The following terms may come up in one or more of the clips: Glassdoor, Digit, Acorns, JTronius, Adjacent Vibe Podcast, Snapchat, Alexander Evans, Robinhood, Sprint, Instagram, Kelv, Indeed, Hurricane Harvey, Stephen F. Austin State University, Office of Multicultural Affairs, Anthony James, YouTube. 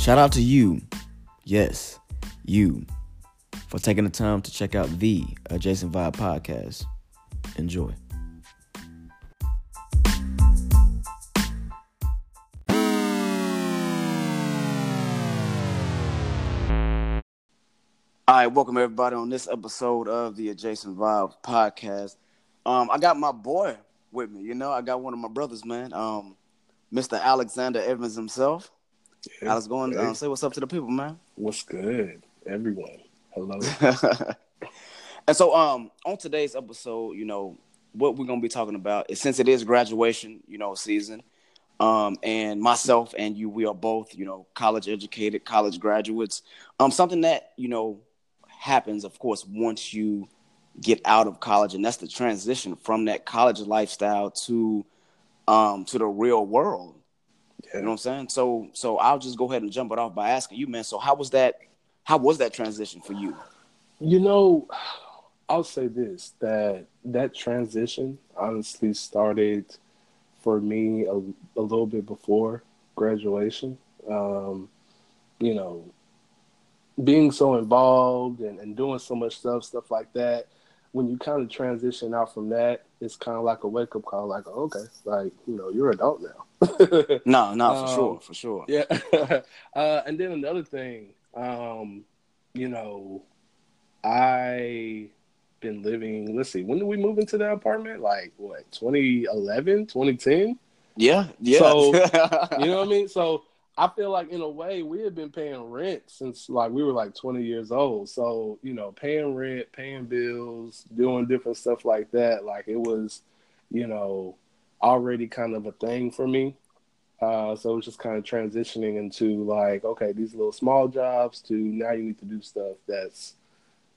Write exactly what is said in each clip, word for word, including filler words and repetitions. Shout out to you, yes, you, for taking the time to check out the Adjacent Vibe Podcast. Enjoy. All right, welcome everybody on this episode of the Adjacent Vibe Podcast. Um, I got my boy with me, you know, I got one of my brothers, man, um, Mister Alexander Evans himself. Hey, I was going to um, say what's up to the people, man. What's good, everyone? Hello. And so um, on today's episode, you know, what we're going to be talking about is, since it is graduation, you know, season, Um, and myself and you, we are both, you know, college educated, college graduates. Um, something that, you know, happens, of course, once you get out of college, and that's the transition from that college lifestyle to um, to the real world. Yeah. You know what I'm saying? So, so I'll just go ahead and jump it off by asking you, man. So, how was that? How was that transition for you? You know, I'll say this: that that transition honestly started for me a, a little bit before graduation. Um, you know, being so involved and, and doing so much stuff, stuff like that, when you kind of transition out from that, it's kind of like a wake-up call, like, oh, okay, like, you know, you're an adult now. no, no, for um, sure, for sure. Yeah. uh, and then another thing, um, you know, I... been living, let's see, when did we move into that apartment? Like, what, twenty eleven, twenty ten? Yeah, yeah. So, you know what I mean? So, I feel like, in a way, we had been paying rent since, like, we were, like, twenty years old. So, you know, paying rent, paying bills, doing different stuff like that, like, it was, you know, already kind of a thing for me. Uh, so, it was just kind of transitioning into, like, okay, these little small jobs to now you need to do stuff that's,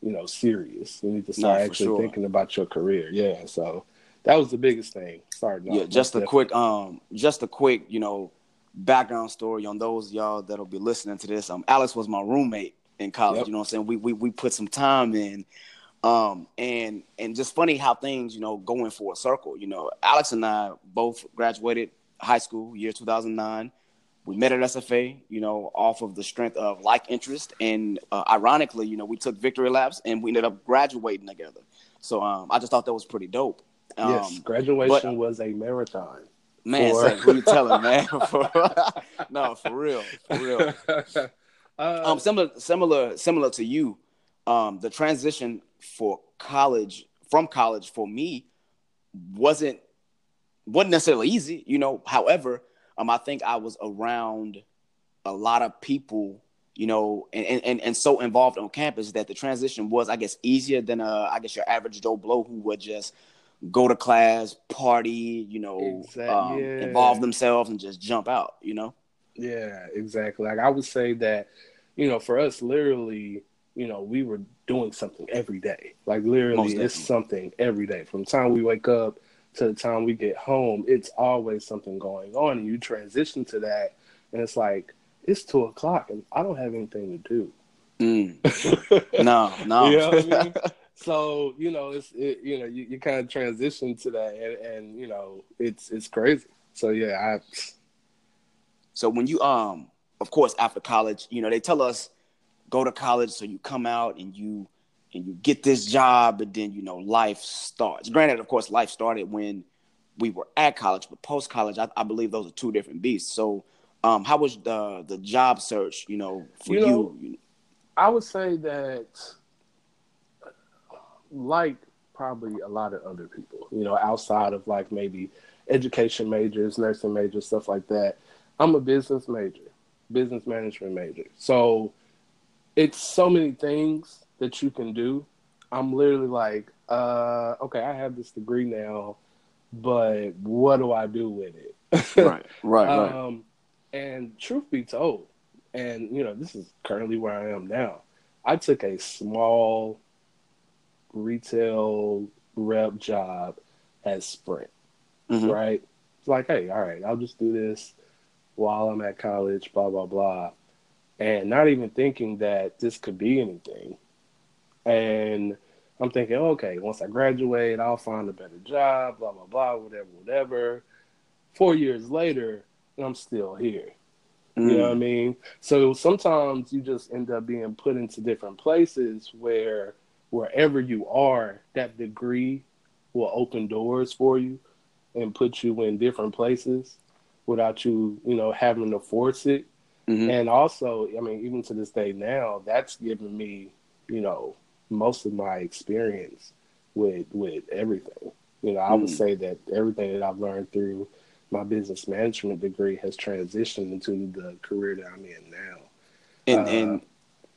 you know, serious. You need to start no, actually sure. thinking about your career. Yeah. So that was the biggest thing. Starting off. Yeah. Just a definitely. quick, um, just a quick, you know, background story on those y'all that'll be listening to this. Um, Alex was my roommate in college. Yep. You know what I'm saying? We, we, we put some time in, um, and, and just funny how things, you know, going for a circle, you know, Alex and I both graduated high school year two thousand nine. We met at S F A, you know, off of the strength of like interest. And uh, ironically, you know, we took victory laps and we ended up graduating together. So um, I just thought that was pretty dope. Um, yes, graduation but, was a marathon. Man, for... so, who you telling, man? for, no, for real, for real. Uh, um, similar, similar, similar to you, um, the transition for college, from college for me, wasn't, wasn't necessarily easy, you know, however, Um, I think I was around a lot of people, you know, and, and, and so involved on campus that the transition was, I guess, easier than, uh, I guess, your average Joe Blow who would just go to class, party, you know, exactly. um, yeah. involve themselves and just jump out, you know? Yeah, exactly. Like, I would say that, you know, for us, literally, you know, we were doing something every day. Like, literally, it's something every day. From the time we wake up to the time we get home, it's always something going on, and you transition to that, and it's like, it's two o'clock, and I don't have anything to do. Mm. no, no. You know what I mean? So, you know, it's it, you know, you, you kind of transition to that, and, and you know, it's it's crazy. So yeah, I. So when you um, of course, after college, you know, they tell us go to college, so you come out and you. and you get this job, and then, you know, life starts. Granted, of course, life started when we were at college, but post-college, I, I believe those are two different beasts. So um, how was the the job search, you know, for you, know, you? I would say that, like probably a lot of other people, you know, outside of like maybe education majors, nursing majors, stuff like that, I'm a business major, business management major. So it's so many things that you can do. I'm literally like, uh, okay, I have this degree now, but what do I do with it? right, right, right. Um, and truth be told, and you know, this is currently where I am now. I took a small retail rep job at Sprint, mm-hmm. right? It's like, hey, all right, I'll just do this while I'm at college, blah, blah, blah. And not even thinking that this could be anything. And I'm thinking, okay, once I graduate, I'll find a better job, blah, blah, blah, whatever, whatever. Four years later, and I'm still here. Mm. You know what I mean? So sometimes you just end up being put into different places where wherever you are, that degree will open doors for you and put you in different places without you, you know, having to force it. Mm-hmm. And also, I mean, even to this day now, that's given me, you know, most of my experience with with everything. You know, I mm. would say that everything that I've learned through my business management degree has transitioned into the career that I'm in now. And uh, and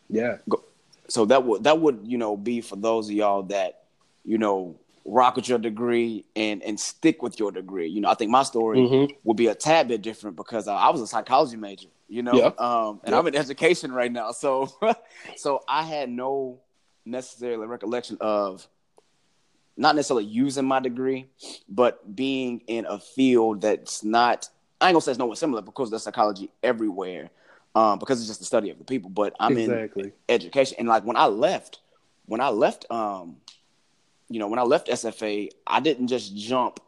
yeah, go, so that would that would you know be for those of y'all that you know rock with your degree and and stick with your degree. You know, I think my story mm-hmm. would be a tad bit different because uh, I was a psychology major. You know, yeah. um, and yeah. I'm in education right now, so so I had no necessarily recollection of. Not necessarily using my degree, but being in a field that's not, I ain't gonna say it's no one similar because there's psychology everywhere um, because it's just the study of the people, but I'm exactly. in education. And like when I left, when I left, um, you know, when I left S F A, I didn't just jump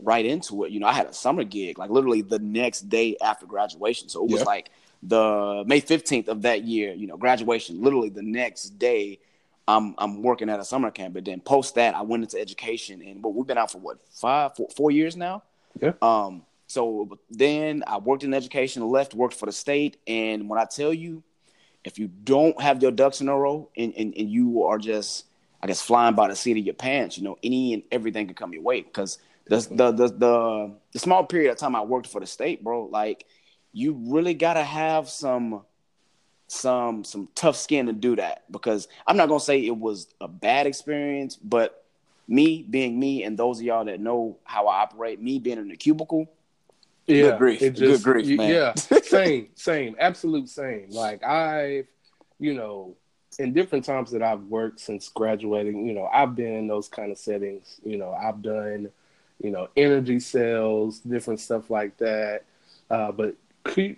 right into it. You know, I had a summer gig, like literally the next day after graduation. So it was yeah. like the May fifteenth of that year, you know, graduation, literally the next day. I'm I'm working at a summer camp, but then post that I went into education, and but we've been out for what five, four, four years now. Yeah. Um. So then I worked in education, left, worked for the state, and when I tell you, if you don't have your ducks in a row, and and, and you are just, I guess, flying by the seat of your pants, you know, any and everything can come your way because the the the the, the small period of time I worked for the state, bro, like you really gotta have some. some some tough skin to do that because I'm not gonna say it was a bad experience, but me being me and those of y'all that know how I operate, me being in the cubicle, yeah, good grief, it just, good grief, y- man. Yeah, same, same, absolute same. Like I've, you know, in different times that I've worked since graduating, you know, I've been in those kind of settings. You know, I've done, you know, energy sales, different stuff like that, uh, but.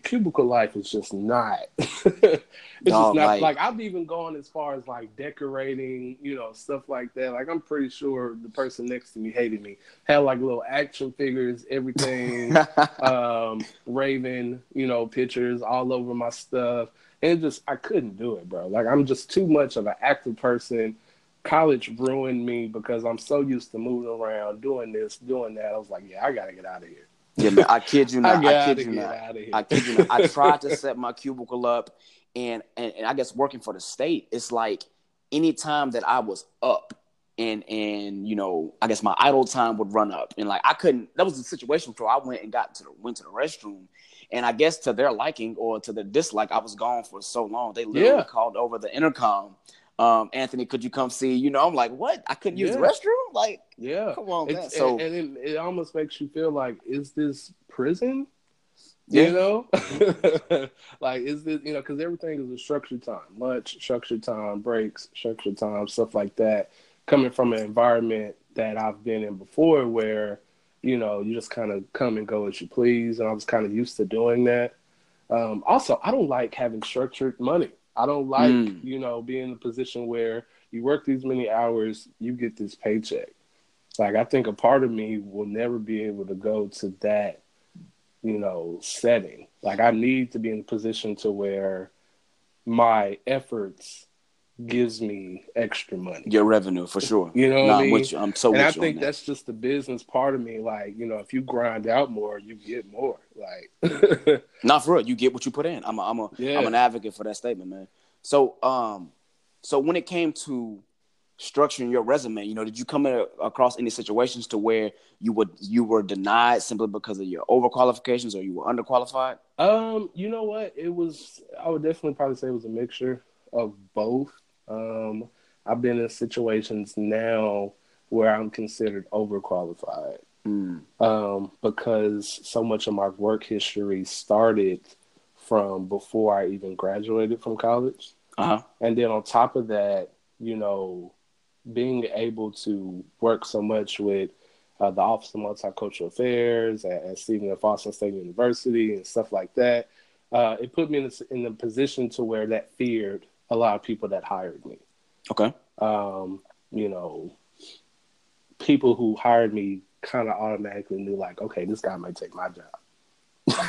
Cubicle life is just not. it's Dog, just not like, like I've even gone as far as like decorating, you know, stuff like that. Like I'm pretty sure the person next to me hated me. Had like little action figures, everything, um, Raven, you know, pictures all over my stuff, and just I couldn't do it, bro. Like I'm just too much of an active person. College ruined me because I'm so used to moving around, doing this, doing that. I was like, yeah, I gotta get out of here. Yeah, man, I kid you not. I, I, kid, you not. I kid you not. I tried to set my cubicle up, and, and and I guess working for the state, it's like any time that I was up, and and you know, I guess my idle time would run up, and like I couldn't. That was the situation where I went and got to the, went to the restroom, and I guess to their liking or to their dislike, I was gone for so long they literally yeah. called over the intercom. Um, Anthony, could you come see? You know, I'm like, what? I couldn't yeah. use the restroom? Like, yeah, come on, man. It's, so and, and it, it almost makes you feel like, is this prison? Yeah. You know, like, is this? You know, because everything is a structured time, lunch, structured time, breaks, structured time, stuff like that. Coming from an environment that I've been in before, where you know you just kind of come and go as you please, and I was kind of used to doing that. Um, also, I don't like having structured money. I don't like, mm. you know, being in a position where you work these many hours, you get this paycheck. Like, I think a part of me will never be able to go to that, you know, setting. Like, I need to be in a position to where my efforts gives me extra money. Your revenue, for sure. You know what nah, I mean? I'm, with you. I'm so and with I you think on that. That's just the business part of me. Like, you know, if you grind out more, you get more. Like, not for real. You get what you put in. I'm a, I'm a, yeah. I'm an advocate for that statement, man. So, um, so when it came to structuring your resume, you know, did you come in a, across any situations to where you would you were denied simply because of your overqualifications or you were underqualified? Um, you know what? It was. I would definitely probably say it was a mixture of both. Um, I've been in situations now where I'm considered overqualified mm. um, because so much of my work history started from before I even graduated from college. Uh-huh. And then on top of that, you know, being able to work so much with uh, the Office of Multicultural Affairs at, at Stephen F. Austin State University and stuff like that, uh, it put me in a, in a position to where that feared a lot of people that hired me. Okay. Um, you know, people who hired me kind of automatically knew like, okay, this guy might take my job.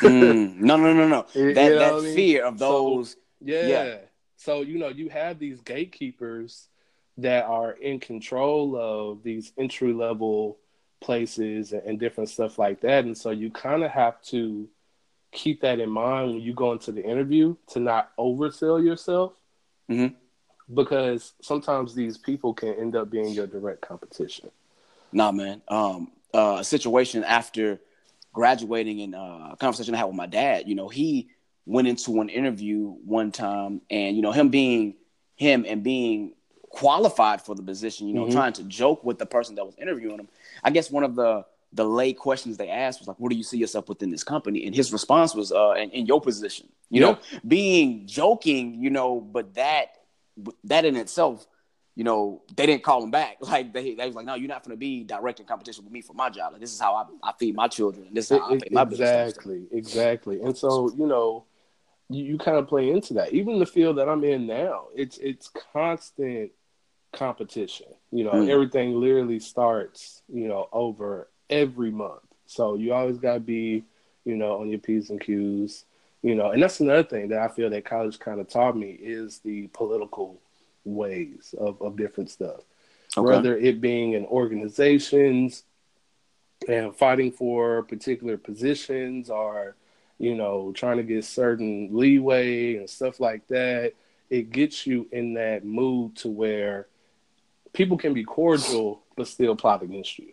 Mm, no, no, no, no. It, that you know that I mean? Fear of those. So, yeah. yeah. So, you know, you have these gatekeepers that are in control of these entry-level places and different stuff like that. And so you kind of have to keep that in mind when you go into the interview to not oversell yourself. Mm-hmm. Because sometimes these people can end up being your direct competition. Nah, man. Um, uh, a situation after graduating and uh, a conversation I had with my dad, you know, he went into an interview one time and, you know, him being him and being qualified for the position, you know, mm-hmm. trying to joke with the person that was interviewing him. I guess one of the the lay questions they asked was like, where do you see yourself within this company? And his response was, uh, in, in your position, you yeah. know, being joking, you know, but that, that in itself, you know, they didn't call him back. Like they, they was like, no, you're not going to be direct in competition with me for my job. Like, this is how I, I feed my children. And this is how it, I pay my business. Exactly. Business. Exactly. And so, you know, you, you kind of play into that. Even the field that I'm in now, it's, it's constant competition, you know, mm. everything literally starts, you know, over every month. So you always got to be, you know, on your P's and Q's, you know, and that's another thing that I feel that college kind of taught me is the political ways of, of different stuff, okay. whether it being in organizations and fighting for particular positions or, you know, trying to get certain leeway and stuff like that. It gets you in that mood to where people can be cordial, but still plot against you.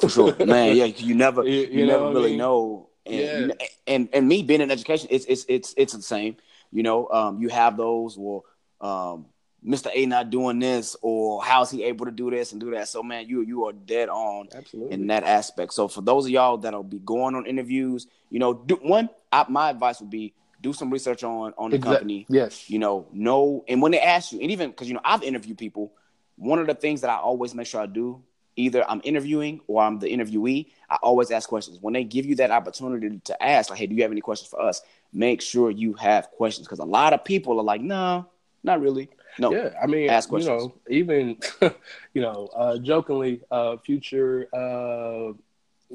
For sure, man. Yeah, you never, you, you, you never know really I mean? know. And, yeah. and, and and me being in education, it's it's it's it's the same. You know, um, you have those. Well, um, Mister A not doing this, or how is he able to do this and do that? So, man, you you are dead on Absolutely. in that aspect. So, for those of y'all that'll be going on interviews, you know, do, one, I, my advice would be do some research on on the exactly. company. Yes, you know, know, and when they ask you, and even because you know I've interviewed people, one of the things that I always make sure I do. Either I'm interviewing or I'm the interviewee, I always ask questions. When they give you that opportunity to ask, like, hey, do you have any questions for us? Make sure you have questions because a lot of people are like, no, not really. No, yeah, I mean, ask questions. You know, even, you know, uh, jokingly, uh, future, uh,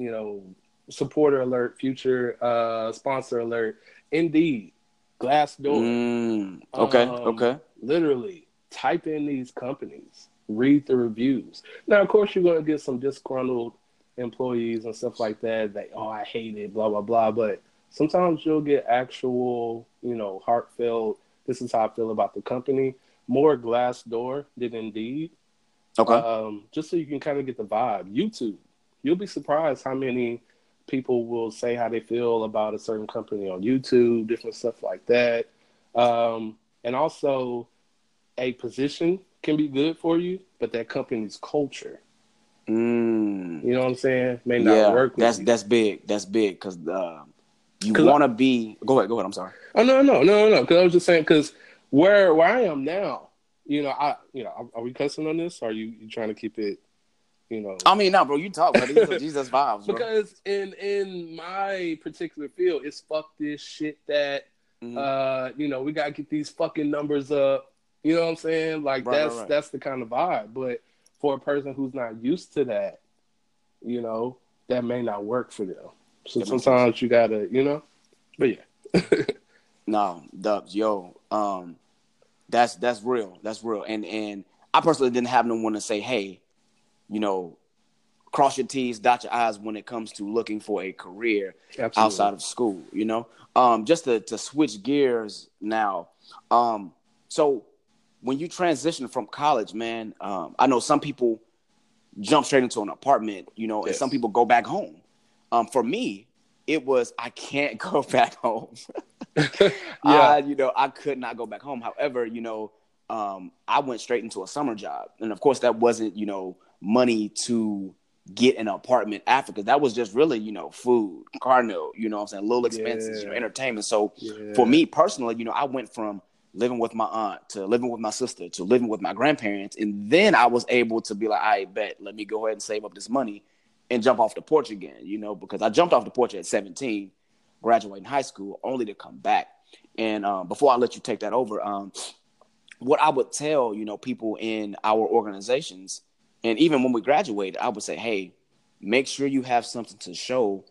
you know, supporter alert, future uh, sponsor alert, Indeed, Glassdoor. Mm, okay, um, okay. Literally, type in these companies. Read the reviews. Now, of course, you're going to get some disgruntled employees and stuff like that. That, oh, I hate it, blah, blah, blah. But sometimes you'll get actual, you know, heartfelt, this is how I feel about the company. More Glassdoor than Indeed. Okay. Um, just so you can kind of get the vibe. YouTube. You'll be surprised how many people will say how they feel about a certain company on YouTube, different stuff like that. Um, and also a position can be good for you, but that company's culture, mm. you know what I'm saying, may not yeah, work with that's, you. That's big. That's big because uh, you want to be – go ahead. Go ahead. I'm sorry. Oh, no, no, no, no. Because I was just saying because where where I am now, you know, I you know, are, are we cussing on this? Or are you, you trying to keep it, you know? I mean, no, bro. You talk, about these are Jesus vibes, bro. Because in, in my particular field, it's fuck this shit that, mm-hmm. uh, you know, we got to get these fucking numbers up. You know what I'm saying? Like, right, that's right, right. that's the kind of vibe. But for a person who's not used to that, you know, that may not work for them. So that sometimes you got to, you know, but yeah. no, Dubs, yo, um, that's that's real. That's real. And, and I personally didn't have no one to say, hey, you know, cross your T's, dot your I's when it comes to looking for a career Absolutely. outside of school, you know? Um, just to, to switch gears now. Um, so... When you transition from college, man, um, I know some people jump straight into an apartment, you know, yes. and some people go back home. Um, for me, it was, I can't go back home. yeah. I, you know, I could not go back home. However, you know, um, I went straight into a summer job. And of course, that wasn't, you know, money to get an apartment after, because that was just really, you know, food, car note, you know what I'm saying, little expenses, yeah. you know, entertainment. So yeah. for me personally, you know, I went from living with my aunt, to living with my sister, to living with my grandparents. And then I was able to be like, I bet, let me go ahead and save up this money and jump off the porch again, you know, because I jumped off the porch at seventeen, graduating high school, only to come back. And uh, before I let you take that over, um, what I would tell, you know, people in our organizations, and even when we graduated, I would say, hey, make sure you have something to show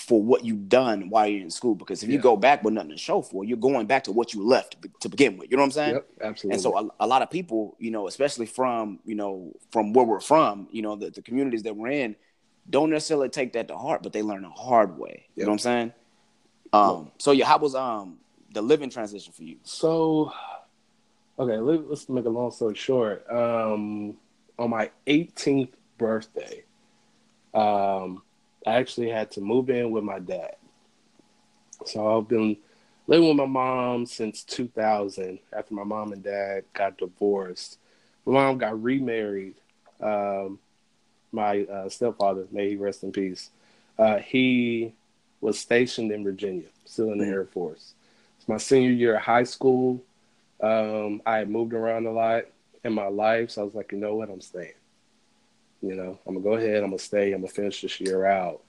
for what you've done while you're in school, because if yeah. you go back with nothing to show for, you're going back to what you left to begin with. You know what I'm saying? Yep, absolutely. And so a, a lot of people, you know, especially from, you know, from where we're from, you know, the, the communities that we're in, don't necessarily take that to heart, but they learn the hard way. Yep. You know what I'm saying? Um, yep. So yeah, how was um the living transition for you? So, okay, let, let's make a long story short. Um, on my eighteenth birthday, um, I actually had to move in with my dad. So I've been living with my mom since two thousand, after my mom and dad got divorced. My mom got remarried. Um, my uh, stepfather, may he rest in peace, uh, he was stationed in Virginia, still in the mm-hmm. Air Force. It's my senior year of high school. Um, I had moved around a lot in my life, so I was like, you know what, I'm staying. You know, I'm going to go ahead, I'm going to stay, I'm going to finish this year out.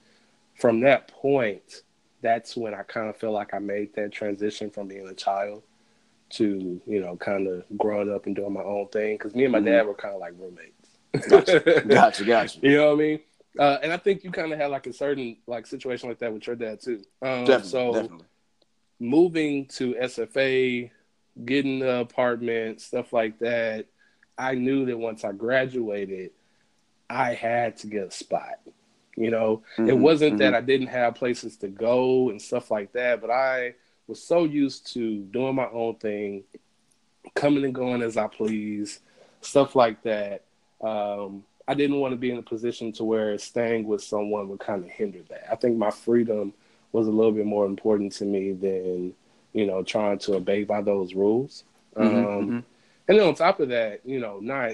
From that point, that's when I kind of feel like I made that transition from being a child to, you know, kind of growing up and doing my own thing. Because me and my mm-hmm. dad were kind of like roommates. Gotcha, gotcha, gotcha. You know what I mean? Uh, and I think you kind of had like a certain like situation like that with your dad too. Um, definitely, so definitely. Moving to S F A, getting the apartment, stuff like that, I knew that once I graduated, I had to get a spot, you know, mm-hmm, it wasn't mm-hmm. that I didn't have places to go and stuff like that, but I was so used to doing my own thing, coming and going as I please, stuff like that. Um, I didn't want to be in a position to where staying with someone would kind of hinder that. I think my freedom was a little bit more important to me than, you know, trying to obey by those rules. Mm-hmm, um, mm-hmm. And then on top of that, you know, not...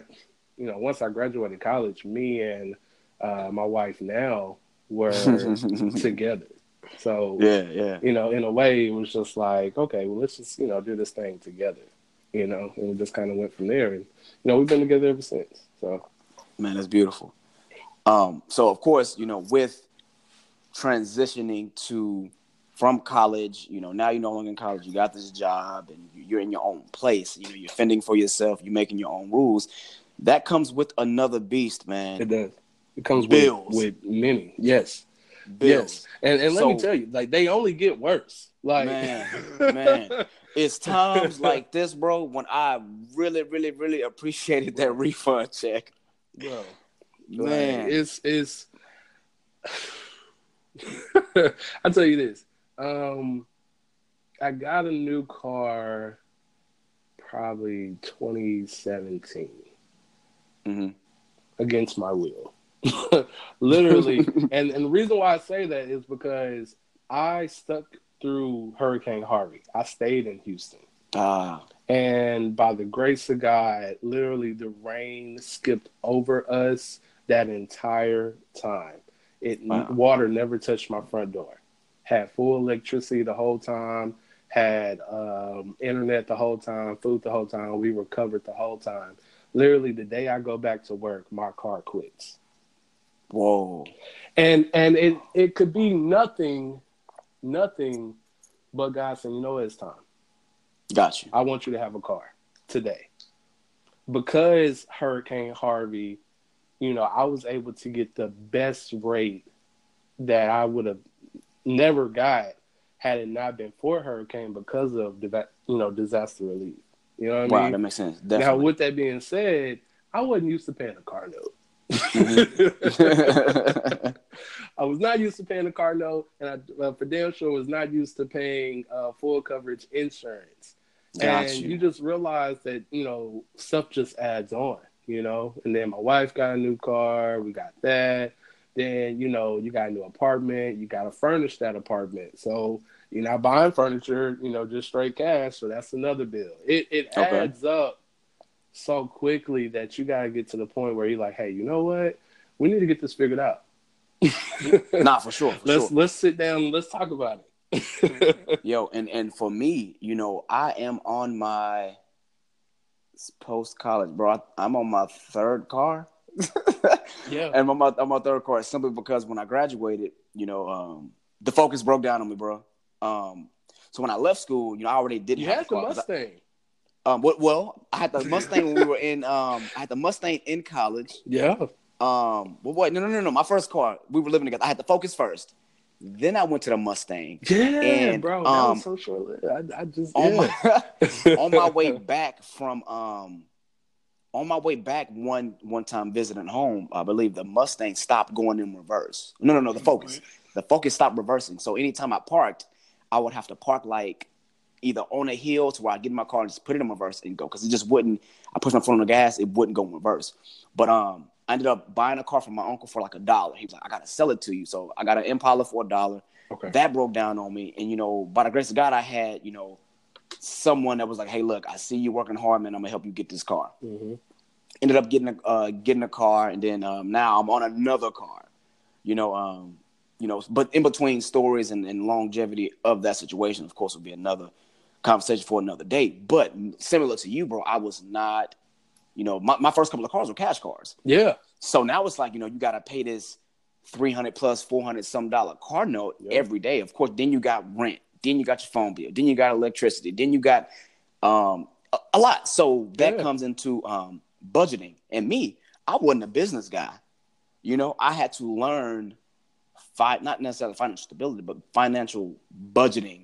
You know, once I graduated college, me and uh, my wife now were together. So, yeah, yeah. you know, in a way, it was just like, okay, well, let's just, you know, do this thing together, you know, and we just kind of went from there. And, you know, we've been together ever since. So, man, that's beautiful. Um, so, of course, you know, with transitioning to from college, you know, now you're no longer in college, you got this job and you're in your own place, you know, you're fending for yourself, you're making your own rules. That comes with another beast, man. It does. It comes bills. With, with many. Yes. Bills. Yes. And and let so, me tell you, like they only get worse. Like man, man. It's times like this, bro, when I really, really, really appreciated that refund check. Bro. Man. Like, it's it's I'll tell you this. Um I got a new car probably twenty seventeen. Mm-hmm. Against my will. Literally. and, and the reason why I say that is because I stuck through Hurricane Harvey. I stayed in Houston. Ah. And by the grace of God, literally the rain skipped over us that entire time. It wow. Water never touched my front door. Had full electricity the whole time. Had um, internet the whole time. Food the whole time. We were covered the whole time. Literally, the day I go back to work, my car quits. Whoa. And and it, it could be nothing, nothing, but God said, you know what, it's time. Got you. I want you to have a car today. Because Hurricane Harvey, you know, I was able to get the best rate that I would have never got had it not been for Hurricane because of, you know, disaster relief. You know what I mean? Wow, that makes sense. Definitely. Now, with that being said, I wasn't used to paying a car note. Mm-hmm. I was not used to paying a car note, and I, uh, for damn sure, was not used to paying uh, full coverage insurance. Got and you. you just realize that, you know, stuff just adds on, you know? And then my wife got a new car. We got that. Then, you know, you got a new apartment. You got to furnish that apartment. So... You're not buying furniture, you know, just straight cash. So that's another bill. It it okay. adds up so quickly that you got to get to the point where you're like, hey, you know what? We need to get this figured out. Nah, for sure. For let's sure. let's sit down and let's talk about it. Yo, and, and for me, you know, I am on my post-college, bro. I'm on my third car. Yeah. And I'm on my, my third car simply because when I graduated, you know, um, the focus broke down on me, bro. Um, so when I left school, you know, I already didn't you have the, the Mustang. I, um, what? Well, I had the Mustang when we were in. Um, I had the Mustang in college. Yeah. Um, well, wait, no, no, no, no. My first car, we were living together. I had the Focus first. Then I went to the Mustang. Yeah, and, bro, that um, was so short. I, I just on, yeah. my, on my way back from um, on my way back one one time visiting home, I believe the Mustang stopped going in reverse. No, no, no, the Focus, the Focus stopped reversing. So anytime I parked, I would have to park like either on a hill to where I get in my car and just put it in reverse and go, because it just wouldn't. I pushed my foot on the gas, it wouldn't go in reverse. But um. I ended up buying a car from my uncle for like a dollar. He was like, I got to sell it to you. So I got an Impala for a dollar. Okay. That broke down on me. And, you know, by the grace of God, I had, you know, someone that was like, hey, look, I see you working hard, man. I'm going to help you get this car. Mm-hmm. Ended up getting a, uh, getting a car. And then um, now I'm on another car, you know, um, you know, but in between stories and, and longevity of that situation, of course, would be another conversation for another day. But similar to you, bro, I was not. You know, my, my first couple of cars were cash cars. Yeah. So now it's like, you know, you got to pay this three hundred plus, four hundred some dollar car note yeah. every day. Of course, then you got rent. Then you got your phone bill. Then you got electricity. Then you got um, a, a lot. So that yeah. comes into um, budgeting. And me, I wasn't a business guy. You know, I had to learn, fi- not necessarily financial stability, but financial budgeting.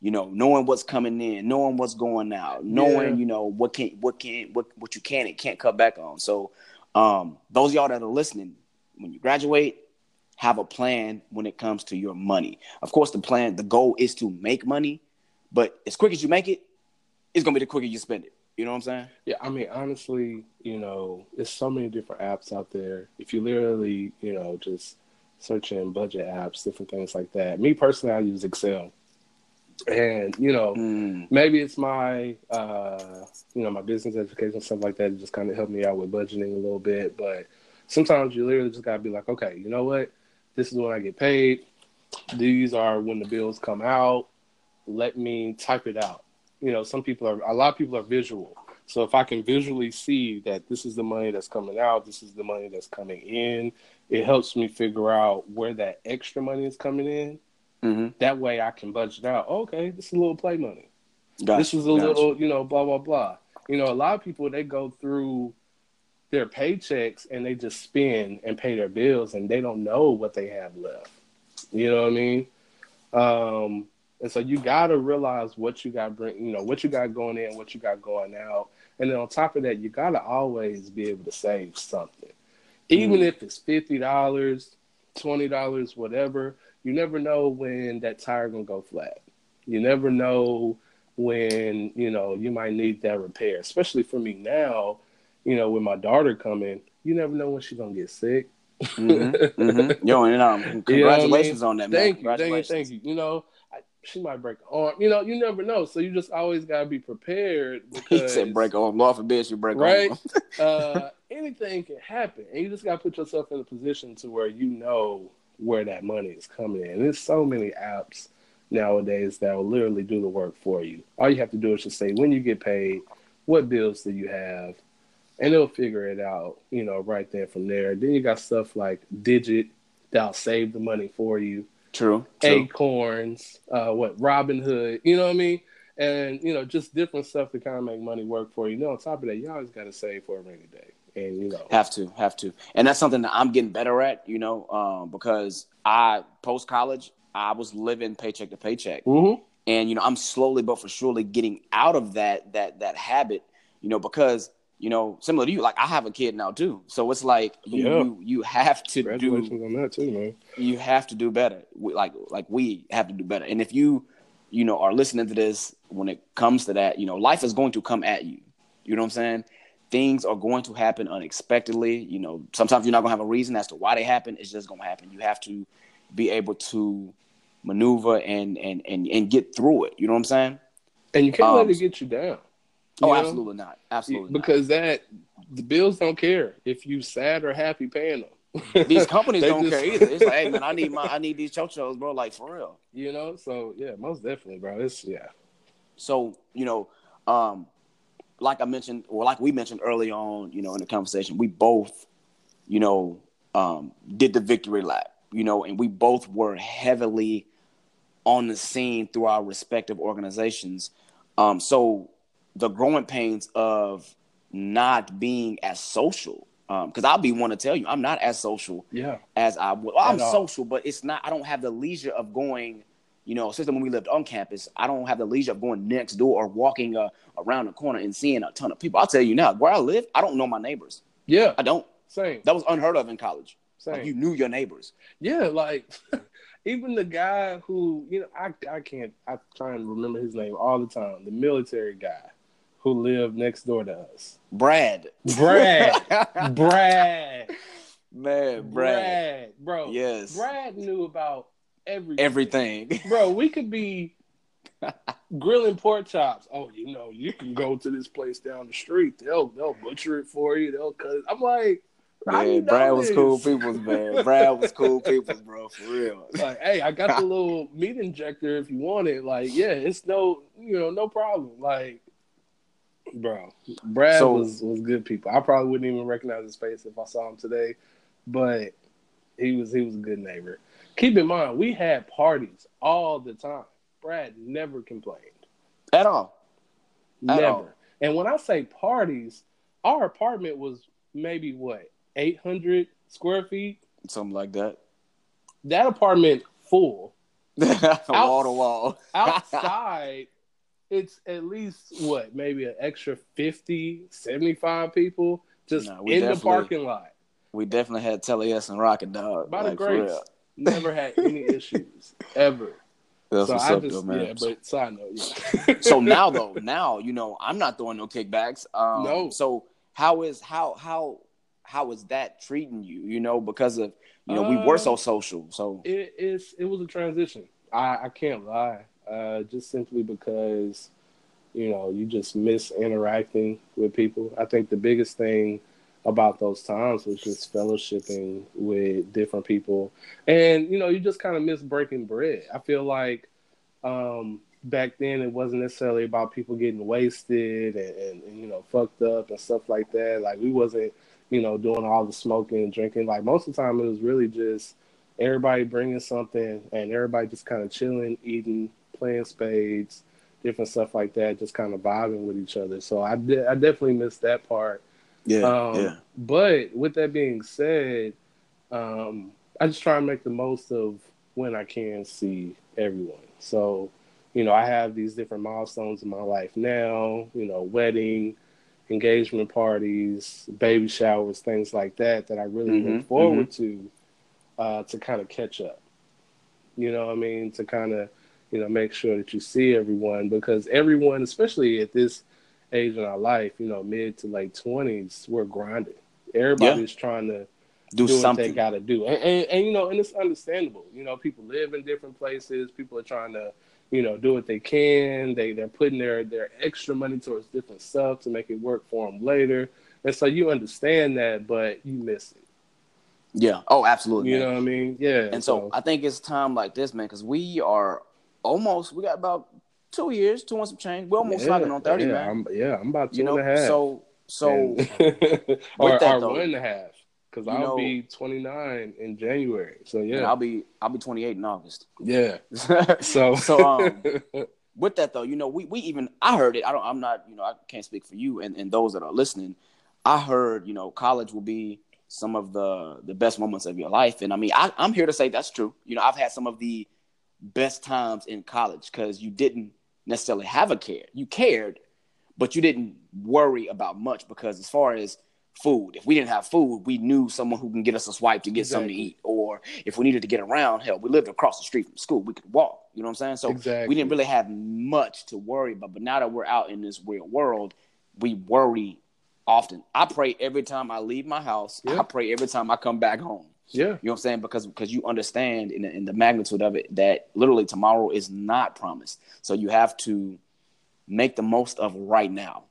You know, knowing what's coming in, knowing what's going out, knowing, yeah. you know, what can what can what what you can and can't cut back on. So um, those of y'all that are listening, when you graduate, have a plan when it comes to your money. Of course, the plan, the goal is to make money, but as quick as you make it, it's going to be the quicker you spend it. You know what I'm saying? Yeah, I mean, honestly, you know, there's so many different apps out there. If you literally, you know, just searching budget apps, different things like that. Me personally, I use Excel. And, you know, mm. maybe it's my, uh, you know, my business education, stuff like that, just kind of helped me out with budgeting a little bit. But sometimes you literally just got to be like, okay, you know what? This is when I get paid. These are when the bills come out. Let me type it out. You know, some people are, a lot of people are visual. So if I can visually see that this is the money that's coming out, this is the money that's coming in, it helps me figure out where that extra money is coming in. Mm-hmm. That way I can budget out, oh, okay, this is a little play money. Gotcha. This was a gotcha. little, you know, blah, blah, blah. You know, a lot of people, they go through their paychecks and they just spend and pay their bills and they don't know what they have left. You know what I mean? Um, and so you got to realize what you got bring, you know, what you got going in, what you got going out. And then on top of that, you got to always be able to save something. Even mm. if it's fifty dollars, twenty dollars, whatever. You never know when that tire gonna go flat. You never know when, you know, you might need that repair. Especially for me now, you know, with my daughter coming, you never know when she's gonna get sick. Mm-hmm, mm-hmm. Yo, and um, congratulations you know what I mean? on that, man. Thank you, thank you, thank you. You know, I, she might break an arm. You know, you never know. So you just always gotta be prepared. Because, he said break arm. Lord forbid you break right? arm. Right. uh, anything can happen, and you just gotta put yourself in a position to where you know where that money is coming in. And there's so many apps nowadays that will literally do the work for you. All you have to do is just say when you get paid, what bills do you have, and it'll figure it out, you know, right there from there. Then you got stuff like Digit that'll save the money for you. True. true. Acorns, uh, what, Robinhood, you know what I mean? And, you know, just different stuff to kind of make money work for you. You know, on top of that, you always got to save for a rainy day. And, you know, have to have to. And that's something that I'm getting better at, you know, um, because I post college, I was living paycheck to paycheck. Mm-hmm. And, you know, I'm slowly but for surely getting out of that that that habit, you know, because, you know, similar to you, like I have a kid now, too. So it's like you yeah. you, you have to Congratulations do on that too, man. You have to do better. We, like like we have to do better. And if you, you know, are listening to this when it comes to that, you know, life is going to come at you. You know what I'm saying? Things are going to happen unexpectedly. You know, sometimes you're not going to have a reason as to why they happen. It's just going to happen. You have to be able to maneuver and and and, and get through it. You know what I'm saying? And you can't um, let it get you down. You oh, know? absolutely not. Absolutely because not. Because that, the bills don't care if you sad or happy paying them. These companies don't just... care either. It's like, hey, man, I need, my, I need these chochos, bro, like for real. You know? So, yeah, most definitely, bro. It's, yeah. So, you know, um, like I mentioned, or like we mentioned early on, you know, in the conversation, we both, you know, um, did the victory lap, you know, and we both were heavily on the scene through our respective organizations. Um, so the growing pains of not being as social Um, because I'll be one to tell you, I'm not as social yeah. as I would. Well, I'm social, but it's not, I don't have the leisure of going, you know, since when we lived on campus, I don't have the leisure of going next door or walking uh, around the corner and seeing a ton of people. I'll tell you now, where I live, I don't know my neighbors. Yeah. I don't. Same. That was unheard of in college. Same. Like, you knew your neighbors. Yeah, like, even the guy who, you know, I, I can't, I try and remember his name all the time, the military guy who lived next door to us. Brad. Brad. Brad. Man, Brad. Brad. Bro. Yes. Brad knew about everything. Everything. Bro, we could be grilling pork chops. Oh, you know, you can go to this place down the street. They'll they'll butcher it for you. They'll cut it. I'm like, man, you know Brad this? was cool people's, man. Brad was cool people's, bro, for real. Like, hey, I got the little meat injector if you want it. Like, yeah, it's no, you know, no problem. Like, bro, Brad so, was, was good people. I probably wouldn't even recognize his face if I saw him today, but he was he was a good neighbor. Keep in mind, we had parties all the time. Brad never complained. At all. At never. All. And when I say parties, our apartment was maybe, what, eight hundred square feet? Something like that. That apartment full. Wall to wall. Outside, it's at least, what, maybe an extra fifty, seventy-five people just nah, in the parking lot. We definitely had T L S and Rocket Dog. By like, the grace, never had any issues, ever. That's so what's I up, just, though, man. Yeah, but side note, yeah. So now, though, now, you know, I'm not throwing no kickbacks. Um, no. So how is, how, how, how is that treating you, you know, because of, you know, uh, we were so social, so. It, it's, it was a transition. I, I can't lie. Uh, just simply because, you know, you just miss interacting with people. I think the biggest thing about those times was just fellowshipping with different people. And, you know, you just kind of miss breaking bread. I feel like um, back then it wasn't necessarily about people getting wasted and, and, and, you know, fucked up and stuff like that. Like, we wasn't, you know, doing all the smoking and drinking. Like, most of the time it was really just everybody bringing something and everybody just kind of chilling, eating, playing spades, different stuff like that, just kind of vibing with each other. So I, de- I definitely missed that part. Yeah, um, yeah. But with that being said, um, I just try and make the most of when I can see everyone. So, you know, I have these different milestones in my life now, you know, wedding, engagement parties, baby showers, things like that, that I really mm-hmm, look forward mm-hmm. to, uh, to kind of catch up. You know what I mean? To kind of, you know, make sure that you see everyone, because everyone, especially at this age in our life, you know, mid to late twenties, we're grinding. Everybody's yeah. trying to do, do something they got to do. And, and, and, you know, and it's understandable. You know, people live in different places. People are trying to, you know, do what they can. They, they're putting their, their extra money towards different stuff to make it work for them later. And so you understand that, but you miss it. Yeah. Oh, absolutely. You man. know what I mean? Yeah. And so, so I think it's time like this, man, because we are – Almost, we got about two years, two and some change. We're almost knocking yeah, on thirty, yeah, man. I'm, yeah, I'm about two you know? and a half. So, so or, that, or though, one and a half, because I'll know, be twenty-nine in January. So yeah, I'll be I'll be twenty-eight in August. Yeah. so so um, with that though, you know, we we even I heard it. I don't. I'm not. You know, I can't speak for you and, and those that are listening. I heard you know college will be some of the the best moments of your life, and I mean I, I'm here to say that's true. You know, I've had some of the best times in college because you didn't necessarily have a care. You cared, but you didn't worry about much because as far as food, if we didn't have food, we knew someone who can get us a swipe to get exactly. something to eat. Or if we needed to get around, hell, we lived across the street from school. We could walk. You know what I'm saying? So exactly. we didn't really have much to worry about. But now that we're out in this real world, we worry often. I pray every time I leave my house. Yeah. I pray every time I come back home. Yeah, you know what I'm saying? Because because you understand in, in the magnitude of it that literally tomorrow is not promised. So you have to make the most of right now.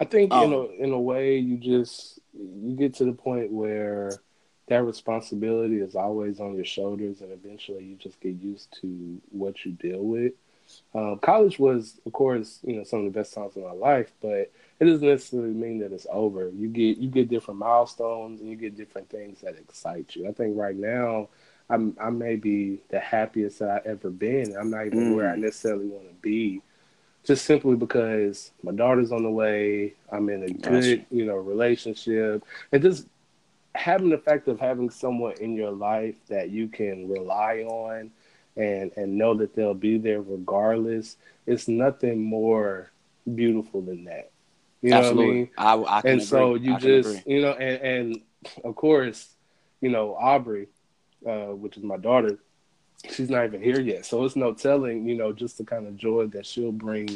I think um, in a in a way you just you get to the point where that responsibility is always on your shoulders, and eventually you just get used to what you deal with. Uh, college was, of course, you know, some of the best times of my life, but it doesn't necessarily mean that it's over. You get you get different milestones and you get different things that excite you. I think right now, I'm, I may be the happiest that I've ever been. I'm not even mm. where I necessarily want to be, just simply because my daughter's on the way. I'm in a good, you know, relationship, and just having the fact of having someone in your life that you can rely on and, and know that they'll be there regardless, it's nothing more beautiful than that. You know Absolutely. What I mean? I, I can and agree. So you I just, you know, and, and of course, you know, Aubrey, uh, which is my daughter, she's not even here yet. So it's no telling, you know, just the kind of joy that she'll bring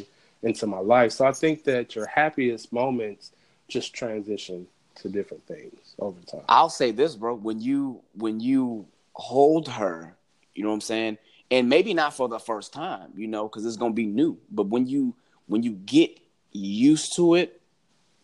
into my life. So I think that your happiest moments just transition to different things over time. I'll say this, bro. When you when you hold her, you know what I'm saying? And maybe not for the first time, you know, because it's going to be new. But when you when you get used to it,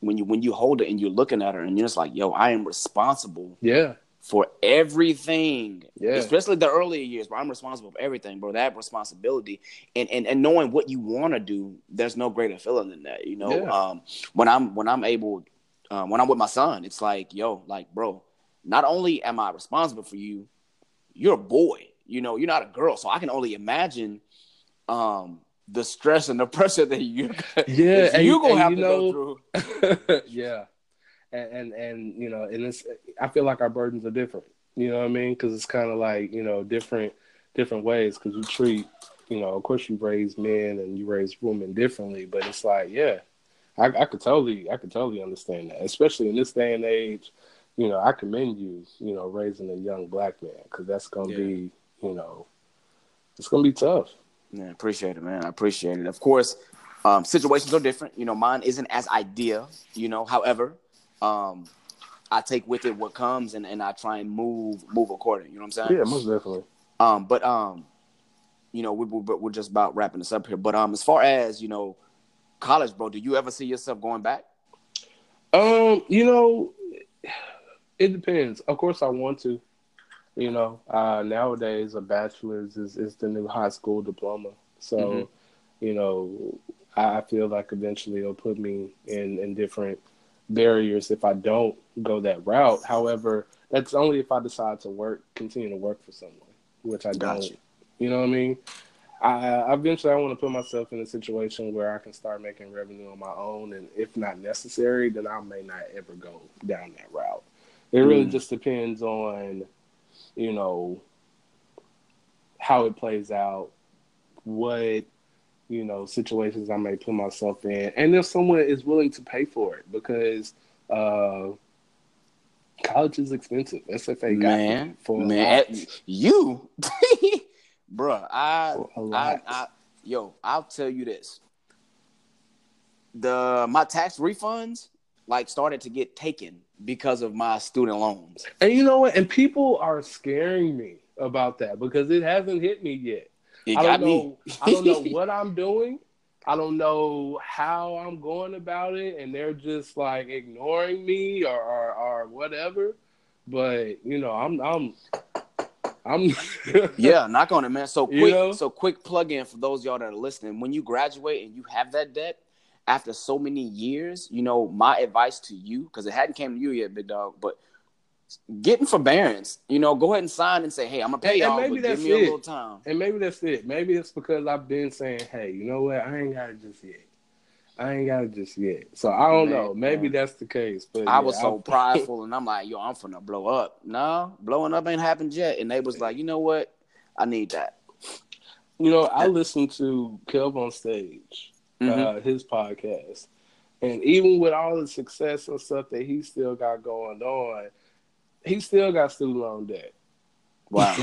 when you when you hold it and you're looking at her and you're just like, yo, I am responsible. Yeah. For everything, yeah. Especially the earlier years, bro. I'm responsible for everything, bro. That responsibility and, and, and knowing what you want to do, there's no greater feeling than that, you know. Yeah. Um, when I'm when I'm able, uh, when I'm with my son, it's like, yo, like, bro. Not only am I responsible for you, you're a boy, you know. You're not a girl, so I can only imagine um, the stress and the pressure that you, yeah, that you're gonna have you to know, go through. Yeah. And, and, and, you know, and it's, I feel like our burdens are different, you know what I mean? Because it's kind of like, you know, different, different ways, because you treat, you know, of course you raise men and you raise women differently, but it's like, yeah, I, I could totally, I could totally understand that, especially in this day and age. You know, I commend you, you know, raising a young black man, because that's going to yeah. be, you know, it's going to be tough. Yeah, appreciate it, man. I appreciate it. Of course, um, situations are different. You know, mine isn't as ideal, you know, however, Um, I take with it what comes, and, and I try and move move according. You know what I'm saying? Yeah, most definitely. Um, but um, you know, we we we're just about wrapping this up here. But um, as far as, you know, college, bro, do you ever see yourself going back? Um, you know, it depends. Of course, I want to. You know, uh, nowadays a bachelor's is is the new high school diploma. So, mm-hmm. you know, I feel like eventually it'll put me in in different barriers if I don't go that route. However, that's only if I decide to work, continue to work for someone, which I don't. Gotcha. You know what I mean? I eventually I want to put myself in a situation where I can start making revenue on my own, and if not necessary, then I may not ever go down that route. It really mm. just depends on, you know, how it plays out, what you know, situations I may put myself in. And if someone is willing to pay for it, because uh, college is expensive. S F A got man, me for man, a lot. You, bruh, I, I, I, yo, I'll tell you this. The, my tax refunds, like, started to get taken because of my student loans. And you know what? And people are scaring me about that because it hasn't hit me yet. It I don't know. I don't know what I'm doing. I don't know how I'm going about it, and they're just like ignoring me or or, or whatever. But you know, I'm I'm I'm yeah, knock on it, man. So quick, you know? so quick plug in for those of y'all that are listening. When you graduate and you have that debt after so many years, you know, my advice to you, because it hadn't came to you yet, big dog, but getting forbearance, you know, go ahead and sign and say, hey, I'm gonna pay y'all, but give me a little time. And maybe that's it. Maybe it's because I've been saying, hey, you know what? I ain't got it just yet. I ain't got it just yet. So I don't know. Maybe that's the case. But I was so prideful, and I'm like, yo, I'm finna blow up. No, blowing up ain't happened yet. And they was like, you know what? I need that. You know, I listened to Kelv on Stage, mm-hmm. uh, his podcast, and even with all the success and stuff that he still got going on, he still got student loan debt. Wow.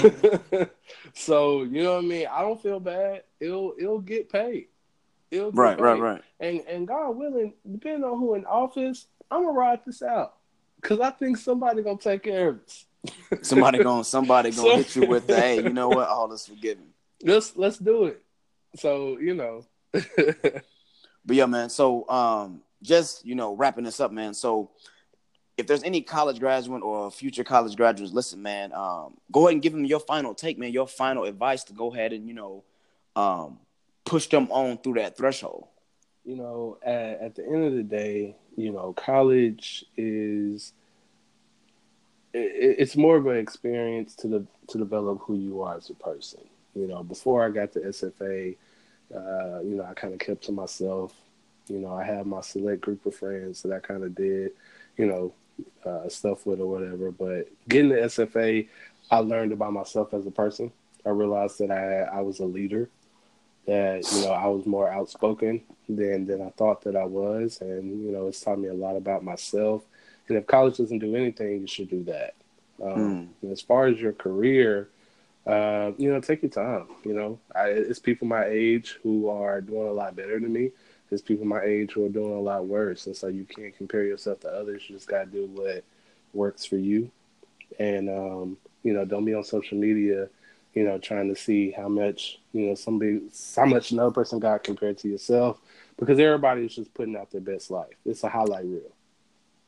So, you know what I mean? I don't feel bad. It'll it'll get paid. It'll get right, paid. right, right. And and God willing, depending on who in office, I'm gonna ride this out, because I think somebody gonna take care of this. Somebody gonna somebody gonna so, hit you with the, hey, you know what? All this forgiven. Let's let's do it. So, you know. But yeah, man. So um, just you know, wrapping this up, man. So, if there's any college graduate or future college graduates, listen, man, um, go ahead and give them your final take, man, your final advice to go ahead and, you know, um, push them on through that threshold. You know, at, at the end of the day, you know, college is, it, it's more of an experience to the, to develop who you are as a person. You know, before I got to S F A, uh, you know, I kind of kept to myself. You know, I had my select group of friends that I kind of did, you know, uh, stuff with or whatever. But getting the S F A, I learned about myself as a person. I realized that I I was a leader, that, you know, I was more outspoken than, than I thought that I was. And, you know, it's taught me a lot about myself. And if college doesn't do anything, you should do that. Um, mm. As far as your career, uh, you know, take your time. You know, I, it's people my age who are doing a lot better than me. There's people my age who are doing a lot worse. And so you can't compare yourself to others. You just got to do what works for you. And, um, you know, don't be on social media, you know, trying to see how much, you know, somebody, how much another person got compared to yourself, because everybody is just putting out their best life. It's a highlight reel.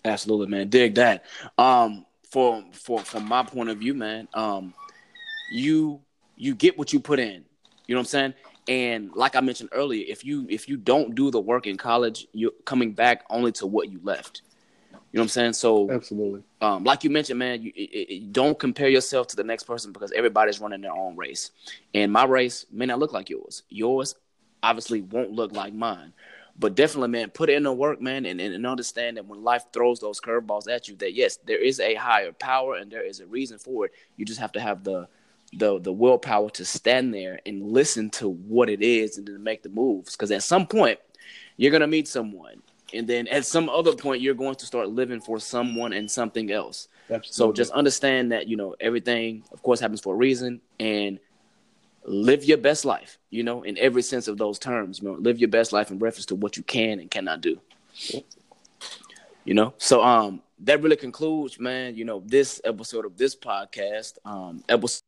Absolutely, man. Dig that. Um, for, for, from my point of view, man, um, you, you get what you put in, you know what I'm saying? And like I mentioned earlier, if you, if you don't do the work in college, you're coming back only to what you left. You know what I'm saying? So absolutely. Um, like you mentioned, man, you, it, it, don't compare yourself to the next person, because everybody's running their own race. And my race may not look like yours. Yours obviously won't look like mine. But definitely, man, put in the work, man, and, and understand that when life throws those curveballs at you, that, yes, there is a higher power and there is a reason for it. You just have to have the the the willpower to stand there and listen to what it is and to make the moves. Because at some point, you're going to meet someone. And then at some other point, you're going to start living for someone and something else. Absolutely. So just understand that, you know, everything, of course, happens for a reason, and live your best life, you know, in every sense of those terms. You know, live your best life in reference to what you can and cannot do, you know. So um, that really concludes, man, you know, this episode of this podcast, um, episode.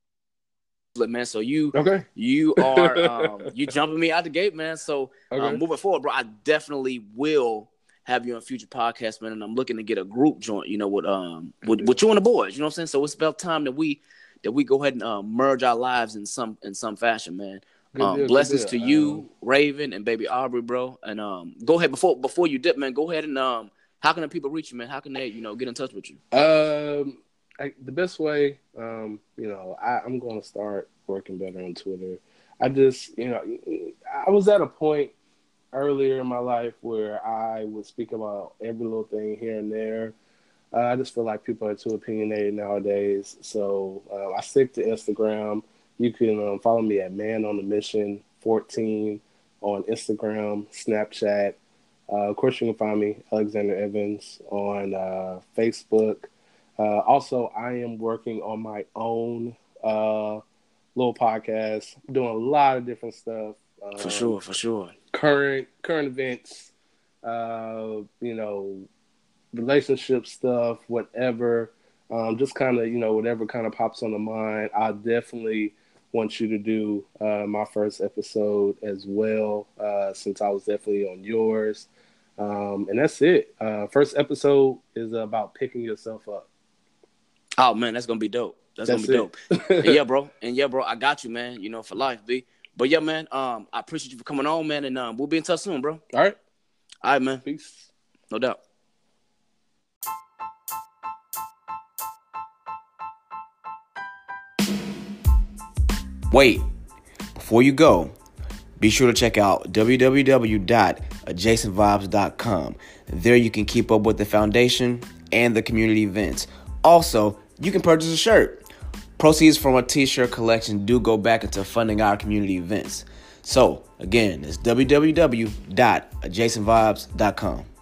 Man, so you okay. you are um, you jumping me out the gate, man. So okay. um, moving forward, bro, I definitely will have you on future podcasts, man. And I'm looking to get a group joint, you know, with um with, with you and the boys. You know what I'm saying? So it's about time that we that we go ahead and uh, merge our lives in some in some fashion, man. Um, deal, blessings to you, um, Raven and Baby Aubrey, bro. And um, go ahead before before you dip, man. Go ahead and um, how can the people reach you, man? How can they, you know, get in touch with you? Um. I, the best way, um, you know, I, I'm going to start working better on Twitter. I just, you know, I was at a point earlier in my life where I would speak about every little thing here and there. Uh, I just feel like people are too opinionated nowadays. So uh, I stick to Instagram. You can um, follow me at Man on the Mission fourteen on Instagram, Snapchat. Uh, of course, you can find me, Alexander Evans, on uh, Facebook. Uh, also, I am working on my own uh, little podcast. I'm doing a lot of different stuff. Um, for sure, for sure. Current current events, uh, you know, relationship stuff, whatever. Um, just kind of, you know, whatever kind of pops on the mind. I definitely want you to do uh, my first episode as well, uh, since I was definitely on yours. Um, and that's it. Uh, first episode is about picking yourself up. Oh, man, that's going to be dope. That's, that's going to be it. dope. And yeah, bro. And yeah, bro, I got you, man, you know, for life, B. But yeah, man, um, I appreciate you for coming on, man. And um, we'll be in touch soon, bro. All right. All right, man. Peace. No doubt. Wait, before you go, be sure to check out w w w dot adjacent vibes dot com. There you can keep up with the foundation and the community events. Also, you can purchase a shirt. Proceeds from a t-shirt collection do go back into funding our community events. So, again, it's w w w dot adjacent vibes dot com.